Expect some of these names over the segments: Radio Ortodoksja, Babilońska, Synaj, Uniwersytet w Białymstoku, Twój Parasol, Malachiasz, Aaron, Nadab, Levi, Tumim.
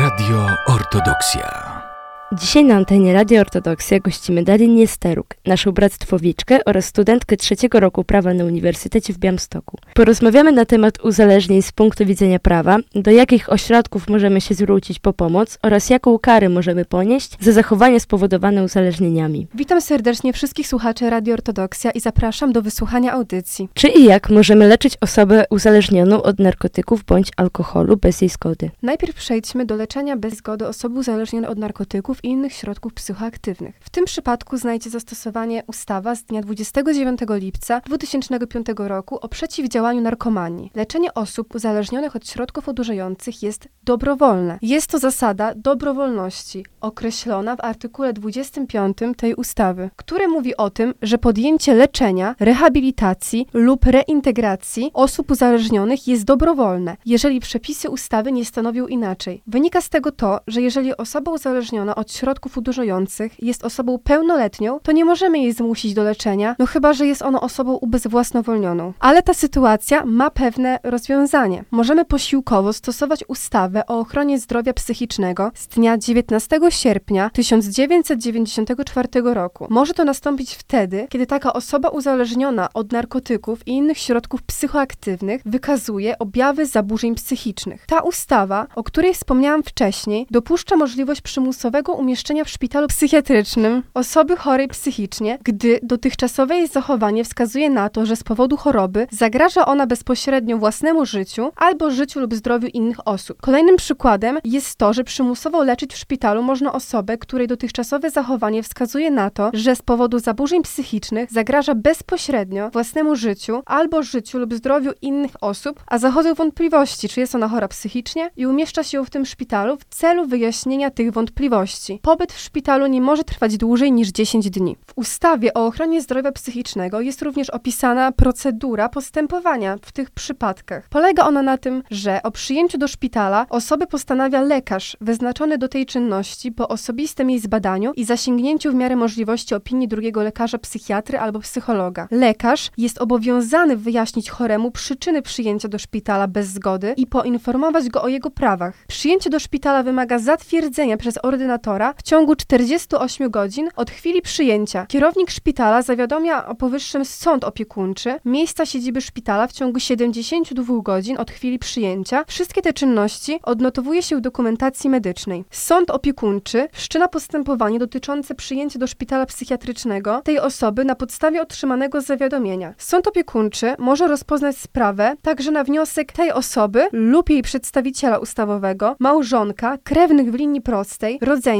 Radio Ortodoksja. Dzisiaj na antenie Radio Ortodoksja gościmy Darinię Steruk, naszą bractwowiczkę oraz studentkę trzeciego roku prawa na Uniwersytecie w Białymstoku. Porozmawiamy na temat uzależnień z punktu widzenia prawa, do jakich ośrodków możemy się zwrócić po pomoc oraz jaką karę możemy ponieść za zachowanie spowodowane uzależnieniami. Witam serdecznie wszystkich słuchaczy Radio Ortodoksja i zapraszam do wysłuchania audycji. Czy i jak możemy leczyć osobę uzależnioną od narkotyków bądź alkoholu bez jej zgody? Najpierw przejdźmy do leczenia bez zgody osoby uzależnionej od narkotyków i innych środków psychoaktywnych. W tym przypadku znajdzie zastosowanie ustawa z dnia 29 lipca 2005 roku o przeciwdziałaniu narkomanii. Leczenie osób uzależnionych od środków odurzających jest dobrowolne. Jest to zasada dobrowolności określona w artykule 25 tej ustawy, który mówi o tym, że podjęcie leczenia, rehabilitacji lub reintegracji osób uzależnionych jest dobrowolne, jeżeli przepisy ustawy nie stanowią inaczej. Wynika z tego to, że jeżeli osoba uzależniona od środków odurzających jest osobą pełnoletnią, to nie możemy jej zmusić do leczenia, chyba że jest ona osobą ubezwłasnowolnioną. Ale ta sytuacja ma pewne rozwiązanie. Możemy posiłkowo stosować ustawę o ochronie zdrowia psychicznego z dnia 19 sierpnia 1994 roku. Może to nastąpić wtedy, kiedy taka osoba uzależniona od narkotyków i innych środków psychoaktywnych wykazuje objawy zaburzeń psychicznych. Ta ustawa, o której wspomniałam wcześniej, dopuszcza możliwość przymusowego umieszczenia w szpitalu psychiatrycznym osoby chorej psychicznie, gdy dotychczasowe jej zachowanie wskazuje na to, że z powodu choroby zagraża ona bezpośrednio własnemu życiu albo życiu lub zdrowiu innych osób. Kolejnym przykładem jest to, że przymusowo leczyć w szpitalu można osobę, której dotychczasowe zachowanie wskazuje na to, że z powodu zaburzeń psychicznych zagraża bezpośrednio własnemu życiu albo życiu lub zdrowiu innych osób, a zachodzą wątpliwości, czy jest ona chora psychicznie i umieszcza się ją w tym szpitalu w celu wyjaśnienia tych wątpliwości. Pobyt w szpitalu nie może trwać dłużej niż 10 dni. W ustawie o ochronie zdrowia psychicznego jest również opisana procedura postępowania w tych przypadkach. Polega ona na tym, że o przyjęciu do szpitala osoby postanawia lekarz wyznaczony do tej czynności po osobistym jej zbadaniu i zasięgnięciu w miarę możliwości opinii drugiego lekarza, psychiatry albo psychologa. Lekarz jest obowiązany wyjaśnić choremu przyczyny przyjęcia do szpitala bez zgody i poinformować go o jego prawach. Przyjęcie do szpitala wymaga zatwierdzenia przez ordynatora w ciągu 48 godzin od chwili przyjęcia. Kierownik szpitala zawiadomia o powyższym sąd opiekuńczy, miejsca siedziby szpitala w ciągu 72 godzin od chwili przyjęcia. Wszystkie te czynności odnotowuje się w dokumentacji medycznej. Sąd opiekuńczy wszczyna postępowanie dotyczące przyjęcia do szpitala psychiatrycznego tej osoby na podstawie otrzymanego zawiadomienia. Sąd opiekuńczy może rozpoznać sprawę także na wniosek tej osoby lub jej przedstawiciela ustawowego, małżonka, krewnych w linii prostej, rodzenia,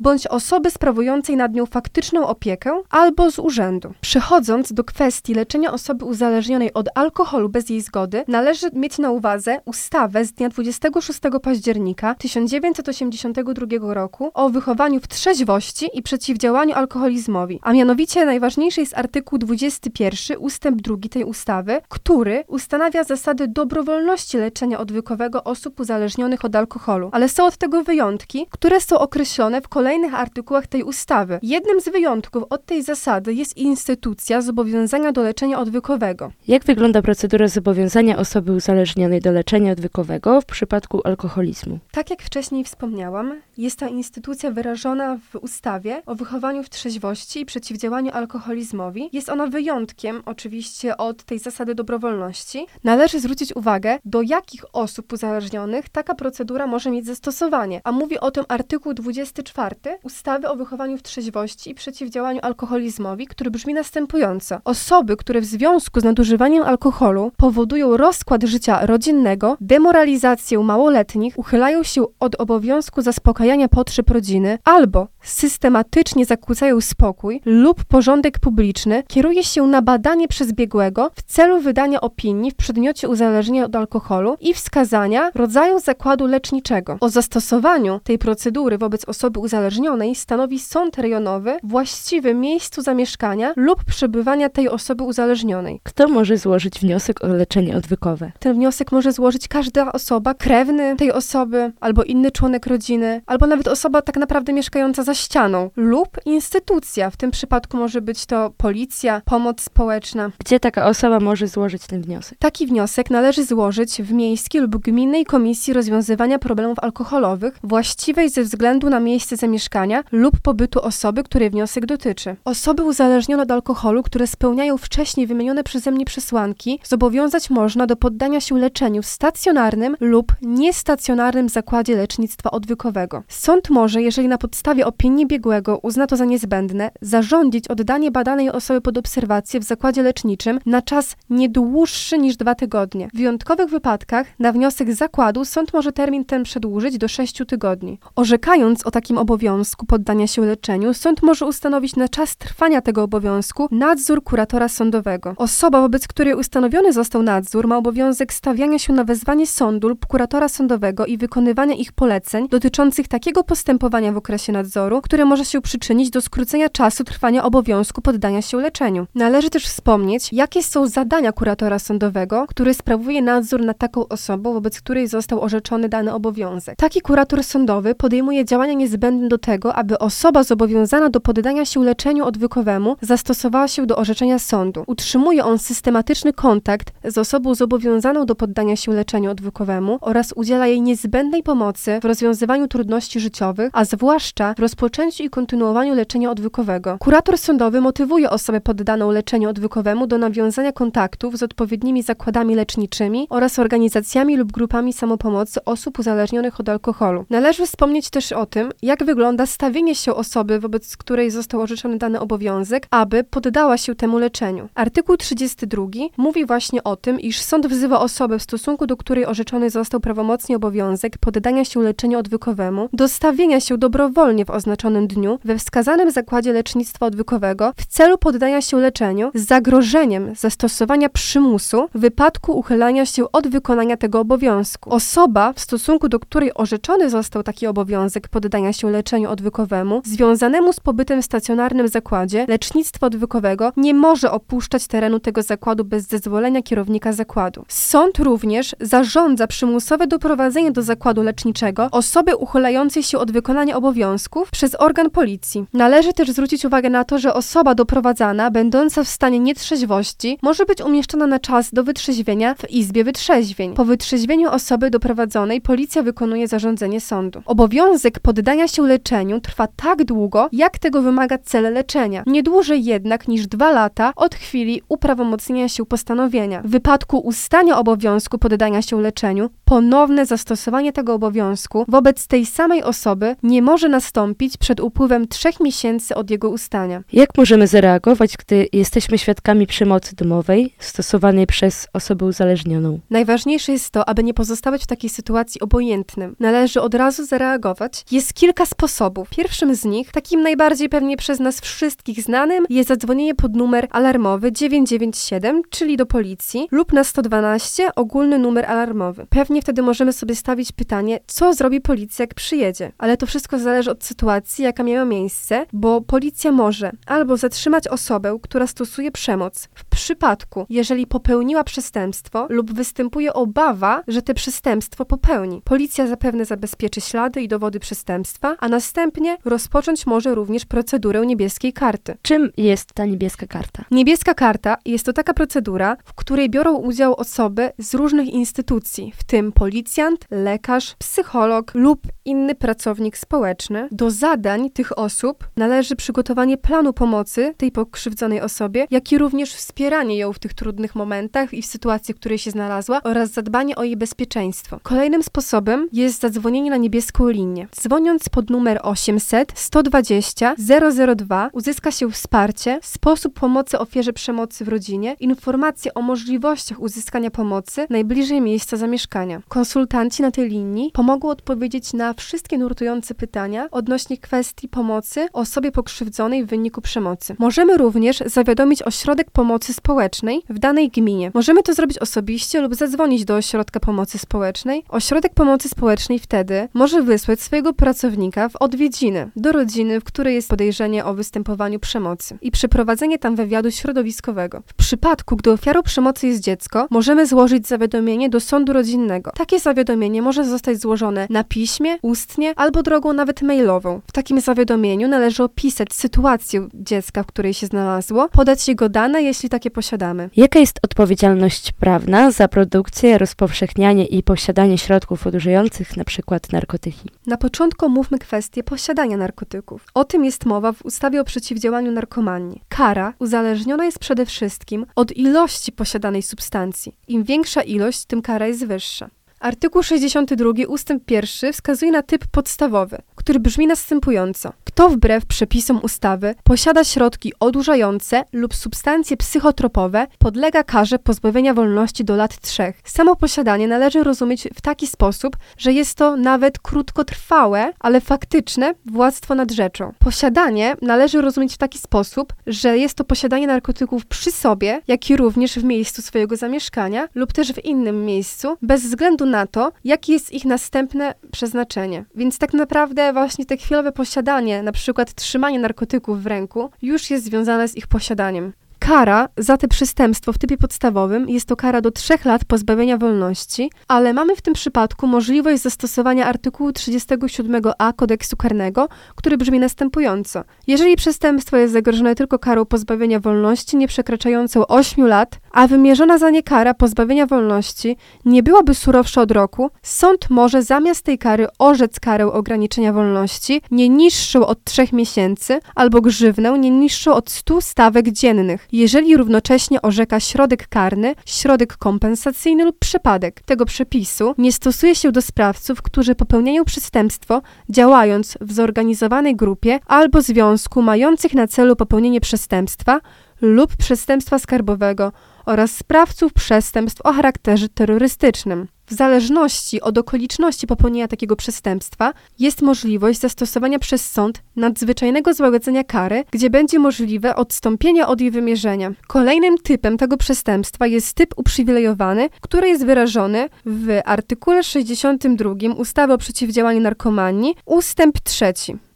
bądź osoby sprawującej nad nią faktyczną opiekę albo z urzędu. Przechodząc do kwestii leczenia osoby uzależnionej od alkoholu bez jej zgody, należy mieć na uwadze ustawę z dnia 26 października 1982 roku o wychowaniu w trzeźwości i przeciwdziałaniu alkoholizmowi, a mianowicie najważniejszy jest artykuł 21 ustęp 2 tej ustawy, który ustanawia zasady dobrowolności leczenia odwykowego osób uzależnionych od alkoholu, ale są od tego wyjątki, które są określone w kolejnych artykułach tej ustawy. Jednym z wyjątków od tej zasady jest instytucja zobowiązania do leczenia odwykowego. Jak wygląda procedura zobowiązania osoby uzależnionej do leczenia odwykowego w przypadku alkoholizmu? Tak jak wcześniej wspomniałam, jest ta instytucja wyrażona w ustawie o wychowaniu w trzeźwości i przeciwdziałaniu alkoholizmowi. Jest ona wyjątkiem oczywiście od tej zasady dobrowolności. Należy zwrócić uwagę, do jakich osób uzależnionych taka procedura może mieć zastosowanie, a mówi o tym artykuł 24 ustawy o wychowaniu w trzeźwości i przeciwdziałaniu alkoholizmowi, który brzmi następująco. Osoby, które w związku z nadużywaniem alkoholu powodują rozkład życia rodzinnego, demoralizację małoletnich, uchylają się od obowiązku zaspokajania potrzeb rodziny albo systematycznie zakłócają spokój lub porządek publiczny, kieruje się na badanie przez biegłego w celu wydania opinii w przedmiocie uzależnienia od alkoholu i wskazania rodzaju zakładu leczniczego. O zastosowaniu tej procedury wobec osób osoby uzależnionej stanowi sąd rejonowy właściwy miejscu zamieszkania lub przebywania tej osoby uzależnionej. Kto może złożyć wniosek o leczenie odwykowe? Ten wniosek może złożyć każda osoba, krewny tej osoby, albo inny członek rodziny, albo nawet osoba tak naprawdę mieszkająca za ścianą lub instytucja. W tym przypadku może być to policja, pomoc społeczna. Gdzie taka osoba może złożyć ten wniosek? Taki wniosek należy złożyć w miejskiej lub gminnej komisji rozwiązywania problemów alkoholowych, właściwej ze względu na miejsce zamieszkania lub pobytu osoby, której wniosek dotyczy. Osoby uzależnione od alkoholu, które spełniają wcześniej wymienione przeze mnie przesłanki, zobowiązać można do poddania się leczeniu w stacjonarnym lub niestacjonarnym zakładzie lecznictwa odwykowego. Sąd może, jeżeli na podstawie opinii biegłego uzna to za niezbędne, zarządzić oddanie badanej osoby pod obserwację w zakładzie leczniczym na czas nie dłuższy niż 2 tygodnie. W wyjątkowych wypadkach na wniosek zakładu sąd może termin ten przedłużyć do 6 tygodni. Orzekając o takim obowiązku poddania się leczeniu, sąd może ustanowić na czas trwania tego obowiązku nadzór kuratora sądowego. Osoba, wobec której ustanowiony został nadzór, ma obowiązek stawiania się na wezwanie sądu lub kuratora sądowego i wykonywania ich poleceń dotyczących takiego postępowania w okresie nadzoru, które może się przyczynić do skrócenia czasu trwania obowiązku poddania się leczeniu. Należy też wspomnieć, jakie są zadania kuratora sądowego, który sprawuje nadzór nad taką osobą, wobec której został orzeczony dany obowiązek. Taki kurator sądowy podejmuje działania niezbędne do tego, aby osoba zobowiązana do poddania się leczeniu odwykowemu zastosowała się do orzeczenia sądu. Utrzymuje on systematyczny kontakt z osobą zobowiązaną do poddania się leczeniu odwykowemu oraz udziela jej niezbędnej pomocy w rozwiązywaniu trudności życiowych, a zwłaszcza w rozpoczęciu i kontynuowaniu leczenia odwykowego. Kurator sądowy motywuje osobę poddaną leczeniu odwykowemu do nawiązania kontaktów z odpowiednimi zakładami leczniczymi oraz organizacjami lub grupami samopomocy osób uzależnionych od alkoholu. Należy wspomnieć też o tym, jak wygląda stawienie się osoby, wobec której został orzeczony dany obowiązek, aby poddała się temu leczeniu. Artykuł 32 mówi właśnie o tym, iż sąd wzywa osobę, w stosunku do której orzeczony został prawomocnie obowiązek poddania się leczeniu odwykowemu, do stawienia się dobrowolnie w oznaczonym dniu we wskazanym zakładzie lecznictwa odwykowego w celu poddania się leczeniu z zagrożeniem zastosowania przymusu w wypadku uchylania się od wykonania tego obowiązku. Osoba, w stosunku do której orzeczony został taki obowiązek poddania się leczeniu odwykowemu, związanemu z pobytem w stacjonarnym zakładzie lecznictwa odwykowego, nie może opuszczać terenu tego zakładu bez zezwolenia kierownika zakładu. Sąd również zarządza przymusowe doprowadzenie do zakładu leczniczego osoby uchylającej się od wykonania obowiązków przez organ policji. Należy też zwrócić uwagę na to, że osoba doprowadzana, będąca w stanie nietrzeźwości, może być umieszczona na czas do wytrzeźwienia w izbie wytrzeźwień. Po wytrzeźwieniu osoby doprowadzonej policja wykonuje zarządzenie sądu. Obowiązek poddania się leczeniu trwa tak długo, jak tego wymaga cel leczenia, nie dłużej jednak niż 2 lata od chwili uprawomocnienia się postanowienia. W wypadku ustania obowiązku poddania się leczeniu, ponowne zastosowanie tego obowiązku wobec tej samej osoby nie może nastąpić przed upływem 3 miesięcy od jego ustania. Jak możemy zareagować, gdy jesteśmy świadkami przemocy domowej stosowanej przez osobę uzależnioną? Najważniejsze jest to, aby nie pozostawać w takiej sytuacji obojętnym. Należy od razu zareagować. Jest kilka sposobów. Pierwszym z nich, takim najbardziej pewnie przez nas wszystkich znanym, jest zadzwonienie pod numer alarmowy 997, czyli do policji, lub na 112, ogólny numer alarmowy. Pewnie wtedy możemy sobie stawić pytanie, co zrobi policja, jak przyjedzie. Ale to wszystko zależy od sytuacji, jaka miała miejsce, bo policja może albo zatrzymać osobę, która stosuje przemoc, w przypadku, jeżeli popełniła przestępstwo lub występuje obawa, że to przestępstwo popełni. Policja zapewne zabezpieczy ślady i dowody przestępstwa, a następnie rozpocząć może również procedurę niebieskiej karty. Czym jest ta niebieska karta? Niebieska karta jest to taka procedura, w której biorą udział osoby z różnych instytucji, w tym policjant, lekarz, psycholog lub inny pracownik społeczny. Do zadań tych osób należy przygotowanie planu pomocy tej pokrzywdzonej osobie, jak i również wspieranie ją w tych trudnych momentach i w sytuacji, w której się znalazła, oraz zadbanie o jej bezpieczeństwo. Kolejnym sposobem jest zadzwonienie na niebieską linię. Dzwoniąc pod numer 800 120 002 uzyska się wsparcie, sposób pomocy ofierze przemocy w rodzinie, informacje o możliwościach uzyskania pomocy najbliżej miejsca zamieszkania. Ortodoksja. Konsultanci na tej linii pomogą odpowiedzieć na wszystkie nurtujące pytania odnośnie kwestii pomocy osobie pokrzywdzonej w wyniku przemocy. Możemy również zawiadomić ośrodek pomocy społecznej w danej gminie. Możemy to zrobić osobiście lub zadzwonić do ośrodka pomocy społecznej. Ośrodek pomocy społecznej wtedy może wysłać swojego pracownika w odwiedziny do rodziny, w której jest podejrzenie o występowaniu przemocy i przeprowadzenie tam wywiadu środowiskowego. W przypadku, gdy ofiarą przemocy jest dziecko, możemy złożyć zawiadomienie do sądu rodzinnego. Takie zawiadomienie może zostać złożone na piśmie, ustnie albo drogą nawet mailową. W takim zawiadomieniu należy opisać sytuację dziecka, w której się znalazło, podać jego dane, jeśli takie posiadamy. Jaka jest odpowiedzialność prawna za produkcję, rozpowszechnianie i posiadanie środków odurzających, np. narkotyki? Na początku omówmy kwestię posiadania narkotyków. O tym jest mowa w ustawie o przeciwdziałaniu narkomanii. Kara uzależniona jest przede wszystkim od ilości posiadanej substancji. Im większa ilość, tym kara jest wyższa. Artykuł 62 ustęp 1 wskazuje na typ podstawowy, który brzmi następująco. Kto wbrew przepisom ustawy posiada środki odurzające lub substancje psychotropowe, podlega karze pozbawienia wolności do lat 3. Samo posiadanie należy rozumieć w taki sposób, że jest to nawet krótkotrwałe, ale faktyczne władztwo nad rzeczą. Posiadanie należy rozumieć w taki sposób, że jest to posiadanie narkotyków przy sobie, jak i również w miejscu swojego zamieszkania lub też w innym miejscu, bez względu na to, jakie jest ich następne przeznaczenie. Więc tak naprawdę właśnie te chwilowe posiadanie, na przykład trzymanie narkotyków w ręku, już jest związane z ich posiadaniem. Kara za to przestępstwo w typie podstawowym jest to kara do 3 lat pozbawienia wolności, ale mamy w tym przypadku możliwość zastosowania artykułu 37a kodeksu karnego, który brzmi następująco. Jeżeli przestępstwo jest zagrożone tylko karą pozbawienia wolności nie przekraczającą 8 lat, a wymierzona za nie kara pozbawienia wolności nie byłaby surowsza od roku, sąd może zamiast tej kary orzec karę ograniczenia wolności nie niższą od 3 miesięcy albo grzywnę nie niższą od 100 stawek dziennych, jeżeli równocześnie orzeka środek karny, środek kompensacyjny lub przepadek. Tego przepisu nie stosuje się do sprawców, którzy popełniają przestępstwo działając w zorganizowanej grupie albo związku mających na celu popełnienie przestępstwa lub przestępstwa skarbowego oraz sprawców przestępstw o charakterze terrorystycznym. W zależności od okoliczności popełnienia takiego przestępstwa jest możliwość zastosowania przez sąd nadzwyczajnego złagodzenia kary, gdzie będzie możliwe odstąpienie od jej wymierzenia. Kolejnym typem tego przestępstwa jest typ uprzywilejowany, który jest wyrażony w artykule 62 ustawy o przeciwdziałaniu narkomanii, ustęp 3.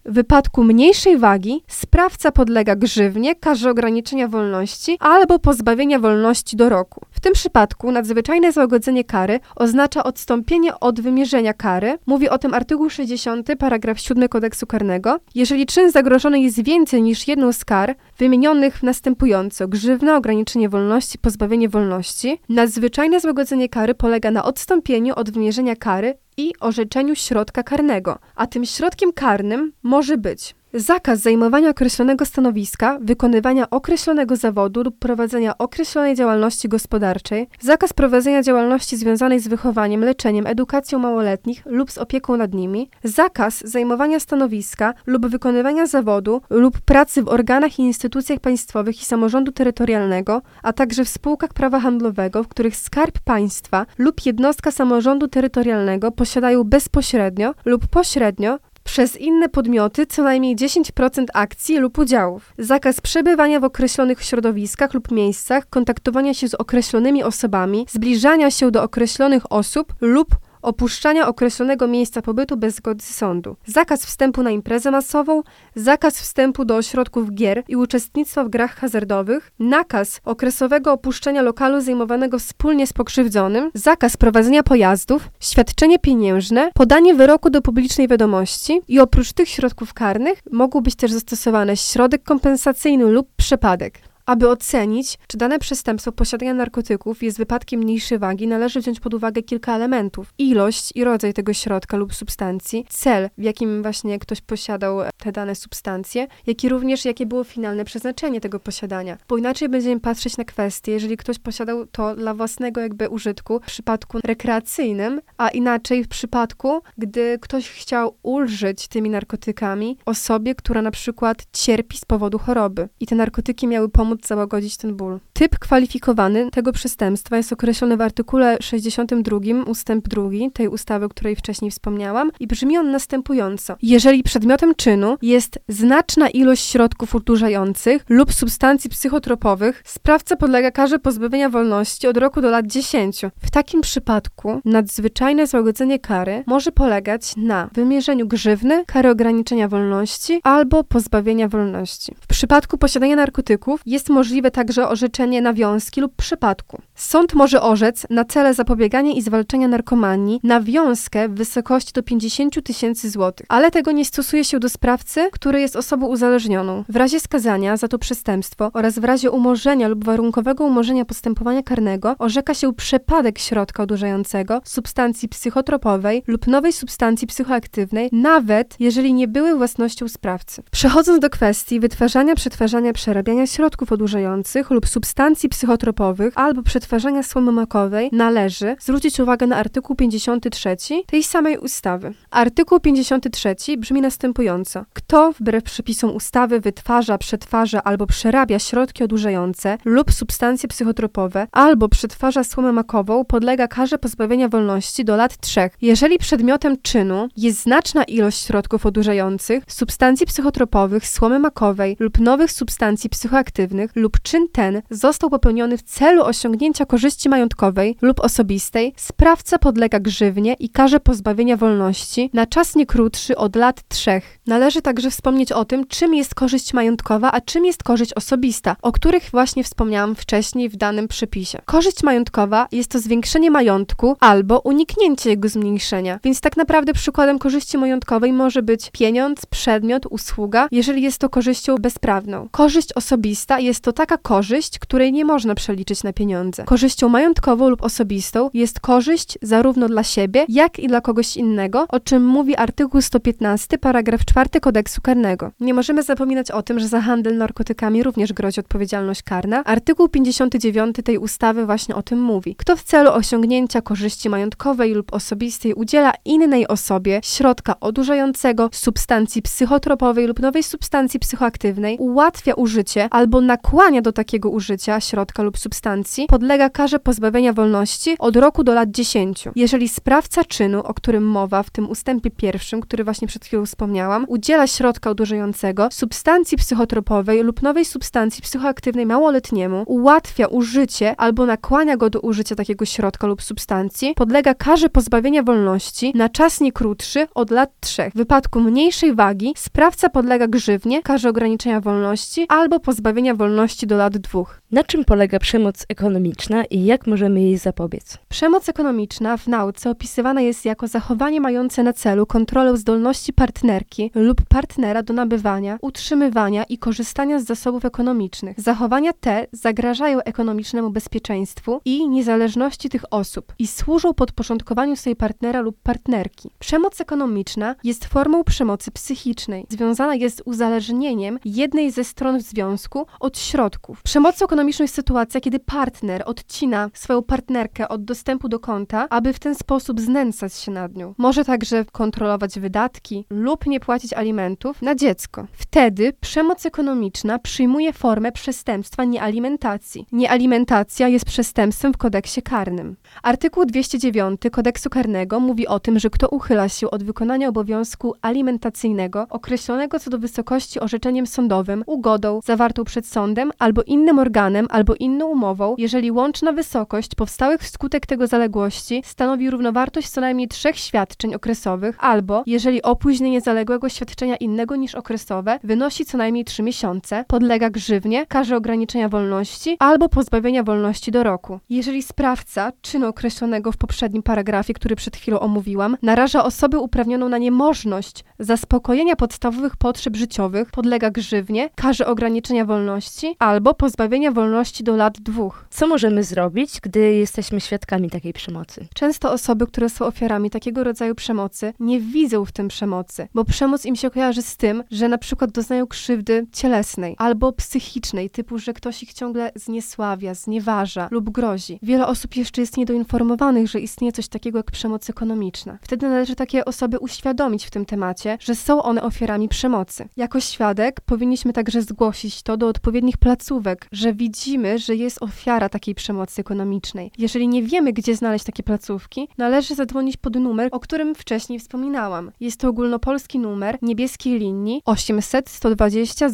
W wypadku mniejszej wagi sprawca podlega grzywnie, karze ograniczenia wolności albo pozbawienia wolności do roku. W tym przypadku nadzwyczajne złagodzenie kary oznacza odstąpienie od wymierzenia kary. Mówi o tym artykuł 60 paragraf 7 kodeksu karnego. Jeżeli czyn zagrożony jest więcej niż jedną z kar wymienionych następująco: grzywna, ograniczenie wolności, pozbawienie wolności, nadzwyczajne złagodzenie kary polega na odstąpieniu od wymierzenia kary i orzeczeniu środka karnego, a tym środkiem karnym może być zakaz zajmowania określonego stanowiska, wykonywania określonego zawodu lub prowadzenia określonej działalności gospodarczej, zakaz prowadzenia działalności związanej z wychowaniem, leczeniem, edukacją małoletnich lub z opieką nad nimi, zakaz zajmowania stanowiska lub wykonywania zawodu lub pracy w organach i instytucjach państwowych i samorządu terytorialnego, a także w spółkach prawa handlowego, w których Skarb Państwa lub jednostka samorządu terytorialnego posiadają bezpośrednio lub pośrednio przez inne podmioty co najmniej 10% akcji lub udziałów. Zakaz przebywania w określonych środowiskach lub miejscach, kontaktowania się z określonymi osobami, zbliżania się do określonych osób lub opuszczania określonego miejsca pobytu bez zgody sądu. Zakaz wstępu na imprezę masową, zakaz wstępu do ośrodków gier i uczestnictwa w grach hazardowych, nakaz okresowego opuszczenia lokalu zajmowanego wspólnie z pokrzywdzonym, zakaz prowadzenia pojazdów, świadczenie pieniężne, podanie wyroku do publicznej wiadomości i oprócz tych środków karnych mogą być też zastosowane środek kompensacyjny lub przepadek. Aby ocenić, czy dane przestępstwo posiadania narkotyków jest wypadkiem mniejszej wagi, należy wziąć pod uwagę kilka elementów. Ilość i rodzaj tego środka lub substancji, cel, w jakim właśnie ktoś posiadał te dane substancje, jak i również jakie było finalne przeznaczenie tego posiadania. Bo inaczej będziemy patrzeć na kwestię, jeżeli ktoś posiadał to dla własnego jakby użytku w przypadku rekreacyjnym, a inaczej w przypadku, gdy ktoś chciał ulżyć tymi narkotykami osobie, która na przykład cierpi z powodu choroby i te narkotyki miały pomóc pomóc załagodzić ten ból. Typ kwalifikowany tego przestępstwa jest określony w artykule 62 ustęp 2 tej ustawy, o której wcześniej wspomniałam, i brzmi on następująco. Jeżeli przedmiotem czynu jest znaczna ilość środków odurzających lub substancji psychotropowych, sprawca podlega karze pozbawienia wolności od roku do lat 10. W takim przypadku nadzwyczajne złagodzenie kary może polegać na wymierzeniu grzywny, kary ograniczenia wolności albo pozbawienia wolności. W przypadku posiadania narkotyków jest możliwe także orzeczenie nawiązki lub przypadku. Sąd może orzec na cele zapobiegania i zwalczania narkomanii nawiązkę w wysokości do 50 000 złotych, ale tego nie stosuje się do sprawcy, który jest osobą uzależnioną. W razie skazania za to przestępstwo oraz w razie umorzenia lub warunkowego umorzenia postępowania karnego orzeka się przepadek środka odurzającego, substancji psychotropowej lub nowej substancji psychoaktywnej, nawet jeżeli nie były własnością sprawcy. Przechodząc do kwestii wytwarzania, przetwarzania, przerabiania środków odurzających lub substancji psychotropowych albo przetwarzania słomy makowej, należy zwrócić uwagę na artykuł 53 tej samej ustawy. Artykuł 53 brzmi następująco. Kto wbrew przepisom ustawy wytwarza, przetwarza albo przerabia środki odurzające lub substancje psychotropowe albo przetwarza słomę makową, podlega karze pozbawienia wolności do lat 3. Jeżeli przedmiotem czynu jest znaczna ilość środków odurzających, substancji psychotropowych, słomy makowej lub nowych substancji psychoaktywnych lub czyn ten został popełniony w celu osiągnięcia korzyści majątkowej lub osobistej, sprawca podlega grzywnie i karze pozbawienia wolności na czas nie krótszy od lat 3. Należy także wspomnieć o tym, czym jest korzyść majątkowa, a czym jest korzyść osobista, o których właśnie wspomniałam wcześniej w danym przepisie. Korzyść majątkowa jest to zwiększenie majątku albo uniknięcie jego zmniejszenia, więc tak naprawdę przykładem korzyści majątkowej może być pieniądz, przedmiot, usługa, jeżeli jest to korzyścią bezprawną. Korzyść osobista jest to taka korzyść, której nie można przeliczyć na pieniądze. Korzyścią majątkową lub osobistą jest korzyść zarówno dla siebie, jak i dla kogoś innego, o czym mówi artykuł 115 paragraf 4 kodeksu karnego. Nie możemy zapominać o tym, że za handel narkotykami również grozi odpowiedzialność karna. Artykuł 59 tej ustawy właśnie o tym mówi. Kto w celu osiągnięcia korzyści majątkowej lub osobistej udziela innej osobie środka odurzającego, substancji psychotropowej lub nowej substancji psychoaktywnej, ułatwia użycie albo nakłania do takiego użycia środka lub substancji, podlega karze pozbawienia wolności od roku do lat 10. Jeżeli sprawca czynu, o którym mowa w tym ustępie 1, który właśnie przed chwilą wspomniałam, udziela środka odurzającego, substancji psychotropowej lub nowej substancji psychoaktywnej małoletniemu, ułatwia użycie albo nakłania go do użycia takiego środka lub substancji, podlega karze pozbawienia wolności na czas nie krótszy od lat 3. W wypadku mniejszej wagi sprawca podlega grzywnie, karze ograniczenia wolności albo pozbawienia wolności do lat 2. Na czym polega przemoc ekonomiczna i jak możemy jej zapobiec? Przemoc ekonomiczna w nauce opisywana jest jako zachowanie mające na celu kontrolę zdolności partnerki lub partnera do nabywania, utrzymywania i korzystania z zasobów ekonomicznych. Zachowania te zagrażają ekonomicznemu bezpieczeństwu i niezależności tych osób i służą podporządkowaniu sobie partnera lub partnerki. Przemoc ekonomiczna jest formą przemocy psychicznej. Związana jest z uzależnieniem jednej ze stron związku od środków. Przemocą ekonomiczną jest sytuacja, kiedy partner odcina swoją partnerkę od dostępu do konta, aby w ten sposób znęcać się nad nią. Może także kontrolować wydatki lub nie płacić alimentów na dziecko. Wtedy przemoc ekonomiczna przyjmuje formę przestępstwa niealimentacji. Niealimentacja jest przestępstwem w kodeksie karnym. Artykuł 209 kodeksu karnego mówi o tym, że kto uchyla się od wykonania obowiązku alimentacyjnego określonego co do wysokości orzeczeniem sądowym, ugodą zawartą przed sądem albo innym organem albo inną umową, jeżeli łączna wysokość powstałych wskutek tego zaległości stanowi równowartość co najmniej 3 świadczeń okresowych albo jeżeli opóźnienie zaległego świadczenia innego niż okresowe wynosi co najmniej 3 miesiące, podlega grzywnie, karze ograniczenia wolności albo pozbawienia wolności do roku. Jeżeli sprawca czynu określonego w poprzednim paragrafie, który przed chwilą omówiłam, naraża osobę uprawnioną na niemożność zaspokojenia podstawowych potrzeb życiowych, podlega grzywnie, karze ograniczenia wolności albo pozbawienia wolności do lat 2. Co możemy zrobić, gdy jesteśmy świadkami takiej przemocy? Często osoby, które są ofiarami takiego rodzaju przemocy, nie widzą w tym przemocy, bo przemoc im się kojarzy z tym, że na przykład doznają krzywdy cielesnej albo psychicznej, typu, że ktoś ich ciągle zniesławia, znieważa lub grozi. Wiele osób jeszcze jest niedoinformowanych, że istnieje coś takiego jak przemoc ekonomiczna. Wtedy należy takie osoby uświadomić w tym temacie, że są one ofiarami przemocy. Jako świadek powinniśmy także zgłosić to do odpowiedniej odpowiednich placówek, że widzimy, że jest ofiara takiej przemocy ekonomicznej. Jeżeli nie wiemy, gdzie znaleźć takie placówki, należy zadzwonić pod numer, o którym wcześniej wspominałam. Jest to ogólnopolski numer niebieskiej linii 800 120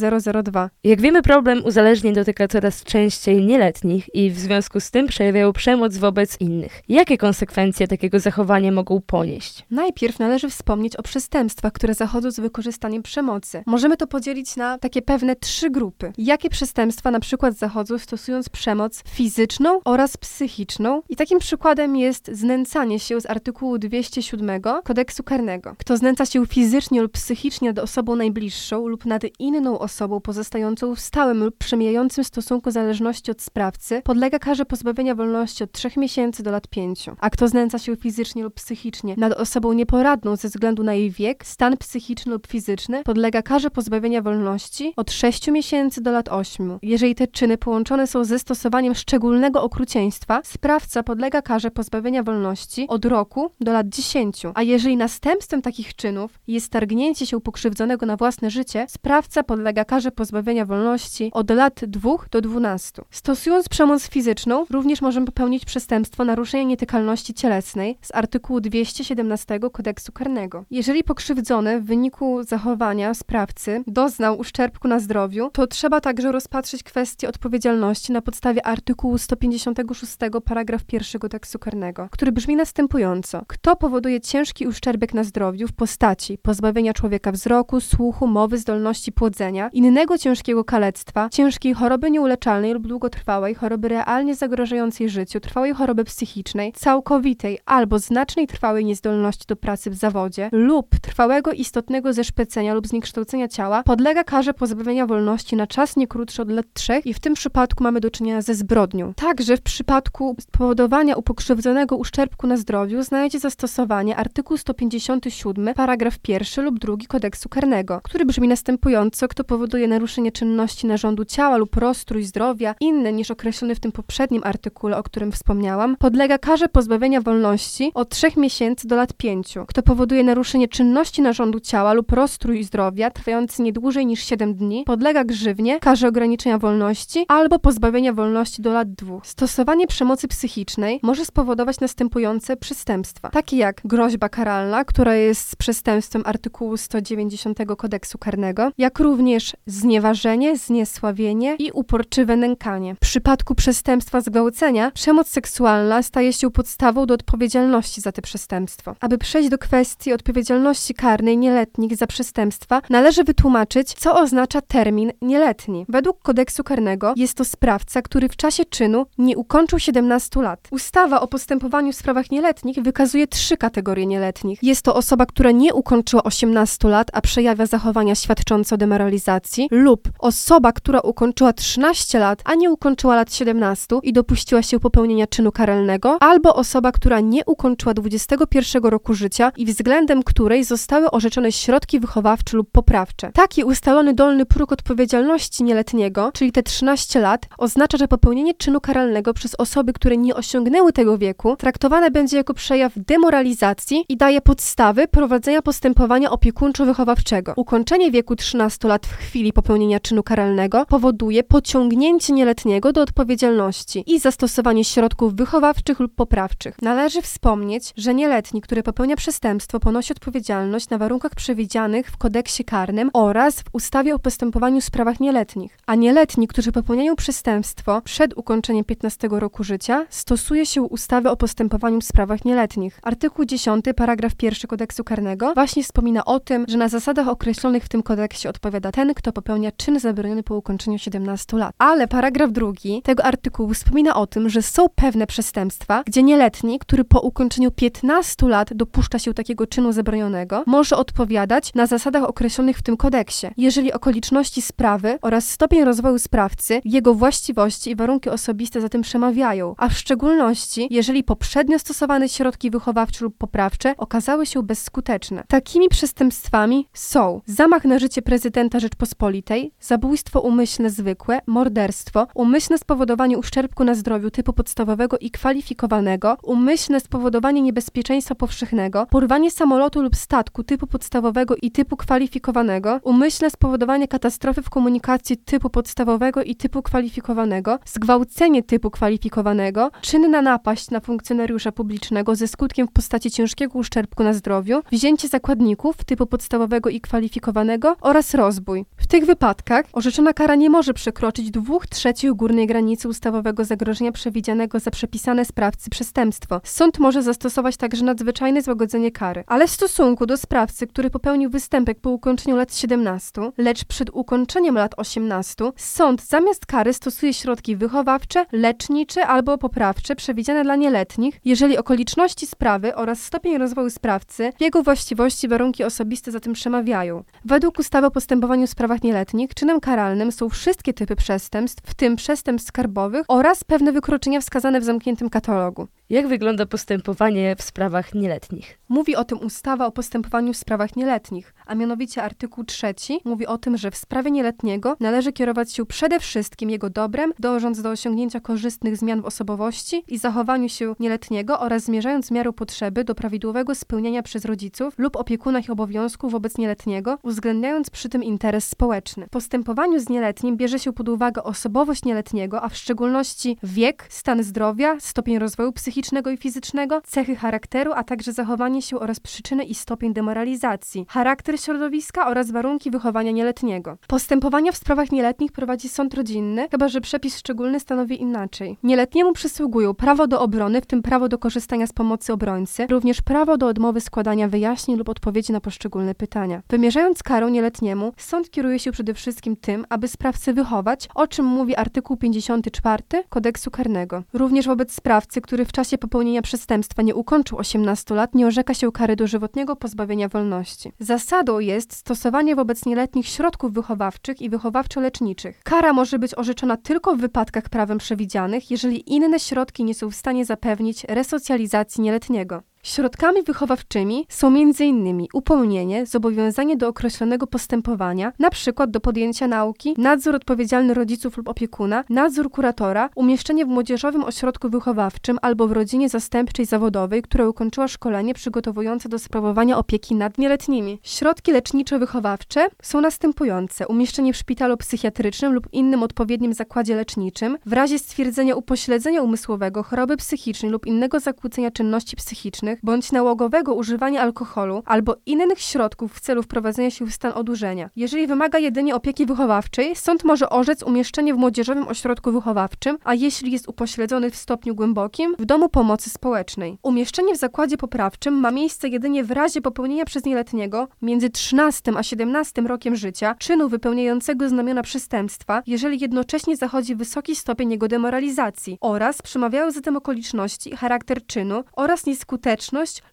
002. Jak wiemy, problem uzależnień dotyka coraz częściej nieletnich i w związku z tym przejawiają przemoc wobec innych. Jakie konsekwencje takiego zachowania mogą ponieść? Najpierw należy wspomnieć o przestępstwach, które zachodzą z wykorzystaniem przemocy. Możemy to podzielić na takie pewne 3 grupy. Jakie przestępstwa na przykład zachodzą stosując przemoc fizyczną oraz psychiczną? I takim przykładem jest znęcanie się z artykułu 207 Kodeksu Karnego. Kto znęca się fizycznie lub psychicznie nad osobą najbliższą lub nad inną osobą pozostającą w stałym lub przemijającym stosunku zależności od sprawcy, podlega karze pozbawienia wolności od 3 miesięcy do lat 5. A kto znęca się fizycznie lub psychicznie nad osobą nieporadną ze względu na jej wiek, stan psychiczny lub fizyczny, podlega karze pozbawienia wolności od 6 miesięcy do lat 8. Jeżeli te czyny połączone są ze stosowaniem szczególnego okrucieństwa, sprawca podlega karze pozbawienia wolności od roku do lat 10. A jeżeli następstwem takich czynów jest targnięcie się pokrzywdzonego na własne życie, sprawca podlega karze pozbawienia wolności od lat 2 do 12. Stosując przemoc fizyczną, również możemy popełnić przestępstwo naruszenia nietykalności cielesnej z artykułu 217 Kodeksu Karnego. Jeżeli pokrzywdzony w wyniku zachowania sprawcy doznał uszczerbku na zdrowiu, to trzeba także rozpatrzyć kwestię odpowiedzialności na podstawie artykułu 156 paragraf 1 Kodeksu Karnego, który brzmi następująco. Kto powoduje ciężki uszczerbek na zdrowiu w postaci pozbawienia człowieka wzroku, słuchu, mowy, zdolności płodzenia, innego ciężkiego kalectwa, ciężkiej choroby nieuleczalnej lub długotrwałej, choroby realnie zagrażającej życiu, trwałej choroby psychicznej, całkowitej albo znacznej trwałej niezdolności do pracy w zawodzie lub trwałego istotnego zeszpecenia lub zniekształcenia ciała, podlega karze pozbawienia wolności na czas nie krótszy od lat 3 i w tym przypadku mamy do czynienia ze zbrodnią. Także w przypadku spowodowania u pokrzywdzonego uszczerbku na zdrowiu znajdzie zastosowanie artykuł 157 paragraf 1 lub 2 Kodeksu Karnego, który brzmi następująco: kto powoduje naruszenie czynności narządu ciała lub rozstrój zdrowia inny niż określony w tym poprzednim artykule, o którym wspomniałam, podlega karze pozbawienia wolności od 3 miesięcy do lat 5. Kto powoduje naruszenie czynności narządu ciała lub rozstrój zdrowia trwający nie dłużej niż 7 dni, podlega grzywnie, karze ograniczenia wolności albo pozbawienia wolności do lat 2. Stosowanie przemocy psychicznej może spowodować następujące przestępstwa, takie jak groźba karalna, która jest przestępstwem artykułu 190 Kodeksu Karnego, jak również znieważenie, zniesławienie i uporczywe nękanie. W przypadku przestępstwa zgwałcenia przemoc seksualna staje się podstawą do odpowiedzialności za to przestępstwo. Aby przejść do kwestii odpowiedzialności karnej nieletnich za przestępstwa, należy wytłumaczyć, co oznacza termin nieletni. Według Kodeksu Karnego jest to sprawca, który w czasie czynu nie ukończył 17 lat. Ustawa o postępowaniu w sprawach nieletnich wykazuje 3 kategorie nieletnich. Jest to osoba, która nie ukończyła 18 lat, a przejawia zachowania świadczące o demoralizacji, lub osoba, która ukończyła 13 lat, a nie ukończyła lat 17 i dopuściła się popełnienia czynu karalnego, albo osoba, która nie ukończyła 21 roku życia i względem której zostały orzeczone środki wychowawcze lub poprawcze. Taki ustalony dolny próg odpowiedzialności nieletniego, czyli te 13 lat, oznacza, że popełnienie czynu karalnego przez osoby, które nie osiągnęły tego wieku, traktowane będzie jako przejaw demoralizacji i daje podstawy prowadzenia postępowania opiekuńczo-wychowawczego. Ukończenie wieku 13 lat w chwili popełnienia czynu karalnego powoduje pociągnięcie nieletniego do odpowiedzialności i zastosowanie środków wychowawczych lub poprawczych. Należy wspomnieć, że nieletni, który popełnia przestępstwo, ponosi odpowiedzialność na warunkach przewidzianych w Kodeksie Karnym oraz w ustawie o postępowaniu w sprawach nieletnich, a nieletni, którzy popełniają przestępstwo przed ukończeniem 15 roku życia, stosuje się ustawę o postępowaniu w sprawach nieletnich. Artykuł 10 paragraf 1 Kodeksu Karnego właśnie wspomina o tym, że na zasadach określonych w tym kodeksie odpowiada ten, kto popełnia czyn zabroniony po ukończeniu 17 lat. Ale paragraf 2 tego artykułu wspomina o tym, że są pewne przestępstwa, gdzie nieletni, który po ukończeniu 15 lat dopuszcza się takiego czynu zabronionego, może odpowiadać na zasadach określonych w tym kodeksie, jeżeli okoliczności sprawy oraz stopień rozwoju sprawcy, jego właściwości i warunki osobiste za tym przemawiają, a w szczególności, jeżeli poprzednio stosowane środki wychowawcze lub poprawcze okazały się bezskuteczne. Takimi przestępstwami są zamach na życie prezydenta Rzeczpospolitej, zabójstwo umyślne zwykłe, morderstwo, umyślne spowodowanie uszczerbku na zdrowiu typu podstawowego i kwalifikowanego, umyślne spowodowanie niebezpieczeństwa powszechnego, porwanie samolotu lub statku typu podstawowego i typu kwalifikowanego, umyślne spowodowanie katastrofy w komunikacji typu typu podstawowego i typu kwalifikowanego, zgwałcenie typu kwalifikowanego, czynna napaść na funkcjonariusza publicznego ze skutkiem w postaci ciężkiego uszczerbku na zdrowiu, wzięcie zakładników typu podstawowego i kwalifikowanego oraz rozbój. W tych wypadkach orzeczona kara nie może przekroczyć 2/3 górnej granicy ustawowego zagrożenia przewidzianego za przepisane sprawcy przestępstwo. Sąd może zastosować także nadzwyczajne złagodzenie kary, ale w stosunku do sprawcy, który popełnił występek po ukończeniu lat 17, lecz przed ukończeniem lat 18, sąd zamiast kary stosuje środki wychowawcze, lecznicze albo poprawcze przewidziane dla nieletnich, jeżeli okoliczności sprawy oraz stopień rozwoju sprawcy, jego właściwości, warunki osobiste za tym przemawiają. Według ustawy o postępowaniu w sprawach nieletnich czynem karalnym są wszystkie typy przestępstw, w tym przestępstw skarbowych oraz pewne wykroczenia wskazane w zamkniętym katalogu. Jak wygląda postępowanie w sprawach nieletnich? Mówi o tym ustawa o postępowaniu w sprawach nieletnich, a mianowicie artykuł 3 mówi o tym, że w sprawie nieletniego należy kierować się przede wszystkim jego dobrem, dążąc do osiągnięcia korzystnych zmian w osobowości i zachowaniu się nieletniego oraz zmierzając w miarę potrzeby do prawidłowego spełnienia przez rodziców lub opiekuna ich obowiązków wobec nieletniego, uwzględniając przy tym interes społeczny. W postępowaniu z nieletnim bierze się pod uwagę osobowość nieletniego, a w szczególności wiek, stan zdrowia, stopień rozwoju psychicznego i fizycznego, cechy charakteru, a także zachowanie się oraz przyczyny i stopień demoralizacji, charakter środowiska oraz warunki wychowania nieletniego. Postępowania w sprawach nieletnich prowadzi sąd rodzinny, chyba że przepis szczególny stanowi inaczej. Nieletniemu przysługują prawo do obrony, w tym prawo do korzystania z pomocy obrońcy, również prawo do odmowy składania wyjaśnień lub odpowiedzi na poszczególne pytania. Wymierzając karę nieletniemu, sąd kieruje się przede wszystkim tym, aby sprawcę wychować, o czym mówi artykuł 54 Kodeksu Karnego. Również wobec sprawcy, który w czasie popełnienia przestępstwa nie ukończył 18 lat, nie orzeka się kary dożywotniego pozbawienia wolności. Zasadą jest stosowanie wobec nieletnich środków wychowawczych i wychowawczo-leczniczych. Kara może być orzeczona tylko w wypadkach prawem przewidzianych, jeżeli inne środki nie są w stanie zapewnić resocjalizacji nieletniego. Środkami wychowawczymi są m.in. upomnienie, zobowiązanie do określonego postępowania, np. do podjęcia nauki, nadzór odpowiedzialny rodziców lub opiekuna, nadzór kuratora, umieszczenie w młodzieżowym ośrodku wychowawczym albo w rodzinie zastępczej zawodowej, która ukończyła szkolenie przygotowujące do sprawowania opieki nad nieletnimi. Środki leczniczo-wychowawcze są następujące: umieszczenie w szpitalu psychiatrycznym lub innym odpowiednim zakładzie leczniczym w razie stwierdzenia upośledzenia umysłowego, choroby psychicznej lub innego zakłócenia czynności psychicznych, bądź nałogowego używania alkoholu albo innych środków w celu wprowadzenia się w stan odurzenia. Jeżeli wymaga jedynie opieki wychowawczej, sąd może orzec umieszczenie w młodzieżowym ośrodku wychowawczym, a jeśli jest upośledzony w stopniu głębokim, w domu pomocy społecznej. Umieszczenie w zakładzie poprawczym ma miejsce jedynie w razie popełnienia przez nieletniego między 13 a 17 rokiem życia czynu wypełniającego znamiona przestępstwa, jeżeli jednocześnie zachodzi wysoki stopień jego demoralizacji oraz przemawiają za tym okoliczności, charakter czynu oraz nieskuteczność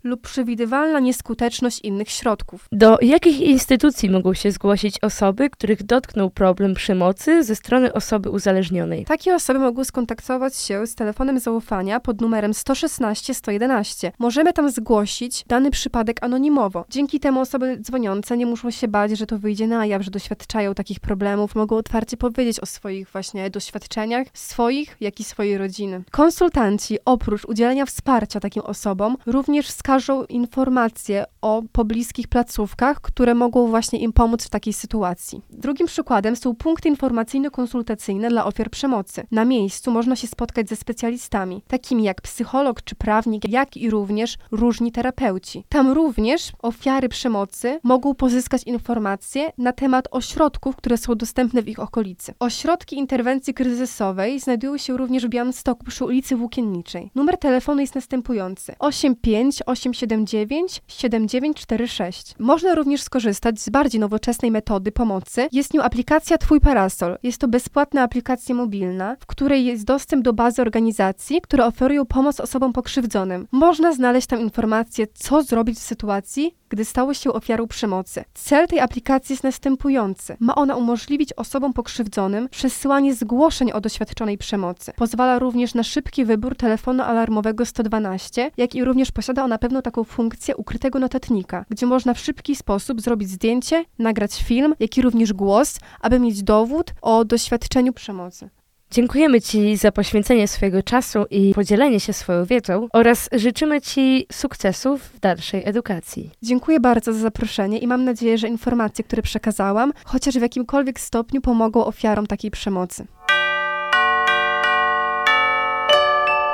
lub przewidywalna nieskuteczność innych środków. Do jakich instytucji mogą się zgłosić osoby, których dotknął problem przemocy ze strony osoby uzależnionej? Takie osoby mogą skontaktować się z telefonem zaufania pod numerem 116 111. Możemy tam zgłosić dany przypadek anonimowo. Dzięki temu osoby dzwoniące nie muszą się bać, że to wyjdzie na jaw, że doświadczają takich problemów. Mogą otwarcie powiedzieć o swoich właśnie doświadczeniach, swoich, jak i swojej rodziny. Konsultanci oprócz udzielenia wsparcia takim osobom również wskażą informacje o pobliskich placówkach, które mogą właśnie im pomóc w takiej sytuacji. Drugim przykładem są punkty informacyjno-konsultacyjne dla ofiar przemocy. Na miejscu można się spotkać ze specjalistami, takimi jak psycholog czy prawnik, jak i również różni terapeuci. Tam również ofiary przemocy mogą pozyskać informacje na temat ośrodków, które są dostępne w ich okolicy. Ośrodki interwencji kryzysowej znajdują się również w Białymstoku przy ulicy Włókienniczej. Numer telefonu jest następujący: 85879 7946. Można również skorzystać z bardziej nowoczesnej metody pomocy. Jest nią aplikacja Twój Parasol. Jest to bezpłatna aplikacja mobilna, w której jest dostęp do bazy organizacji, które oferują pomoc osobom pokrzywdzonym. Można znaleźć tam informacje, co zrobić w sytuacji, gdy stało się ofiarą przemocy. Cel tej aplikacji jest następujący. Ma ona umożliwić osobom pokrzywdzonym przesyłanie zgłoszeń o doświadczonej przemocy. Pozwala również na szybki wybór telefonu alarmowego 112, jak i również posiada ona pewną taką funkcję ukrytego notatnika, gdzie można w szybki sposób zrobić zdjęcie, nagrać film, jak i również głos, aby mieć dowód o doświadczeniu przemocy. Dziękujemy Ci za poświęcenie swojego czasu i podzielenie się swoją wiedzą oraz życzymy Ci sukcesów w dalszej edukacji. Dziękuję bardzo za zaproszenie i mam nadzieję, że informacje, które przekazałam, chociaż w jakimkolwiek stopniu pomogą ofiarom takiej przemocy.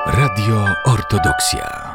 Radio Ortodoksja.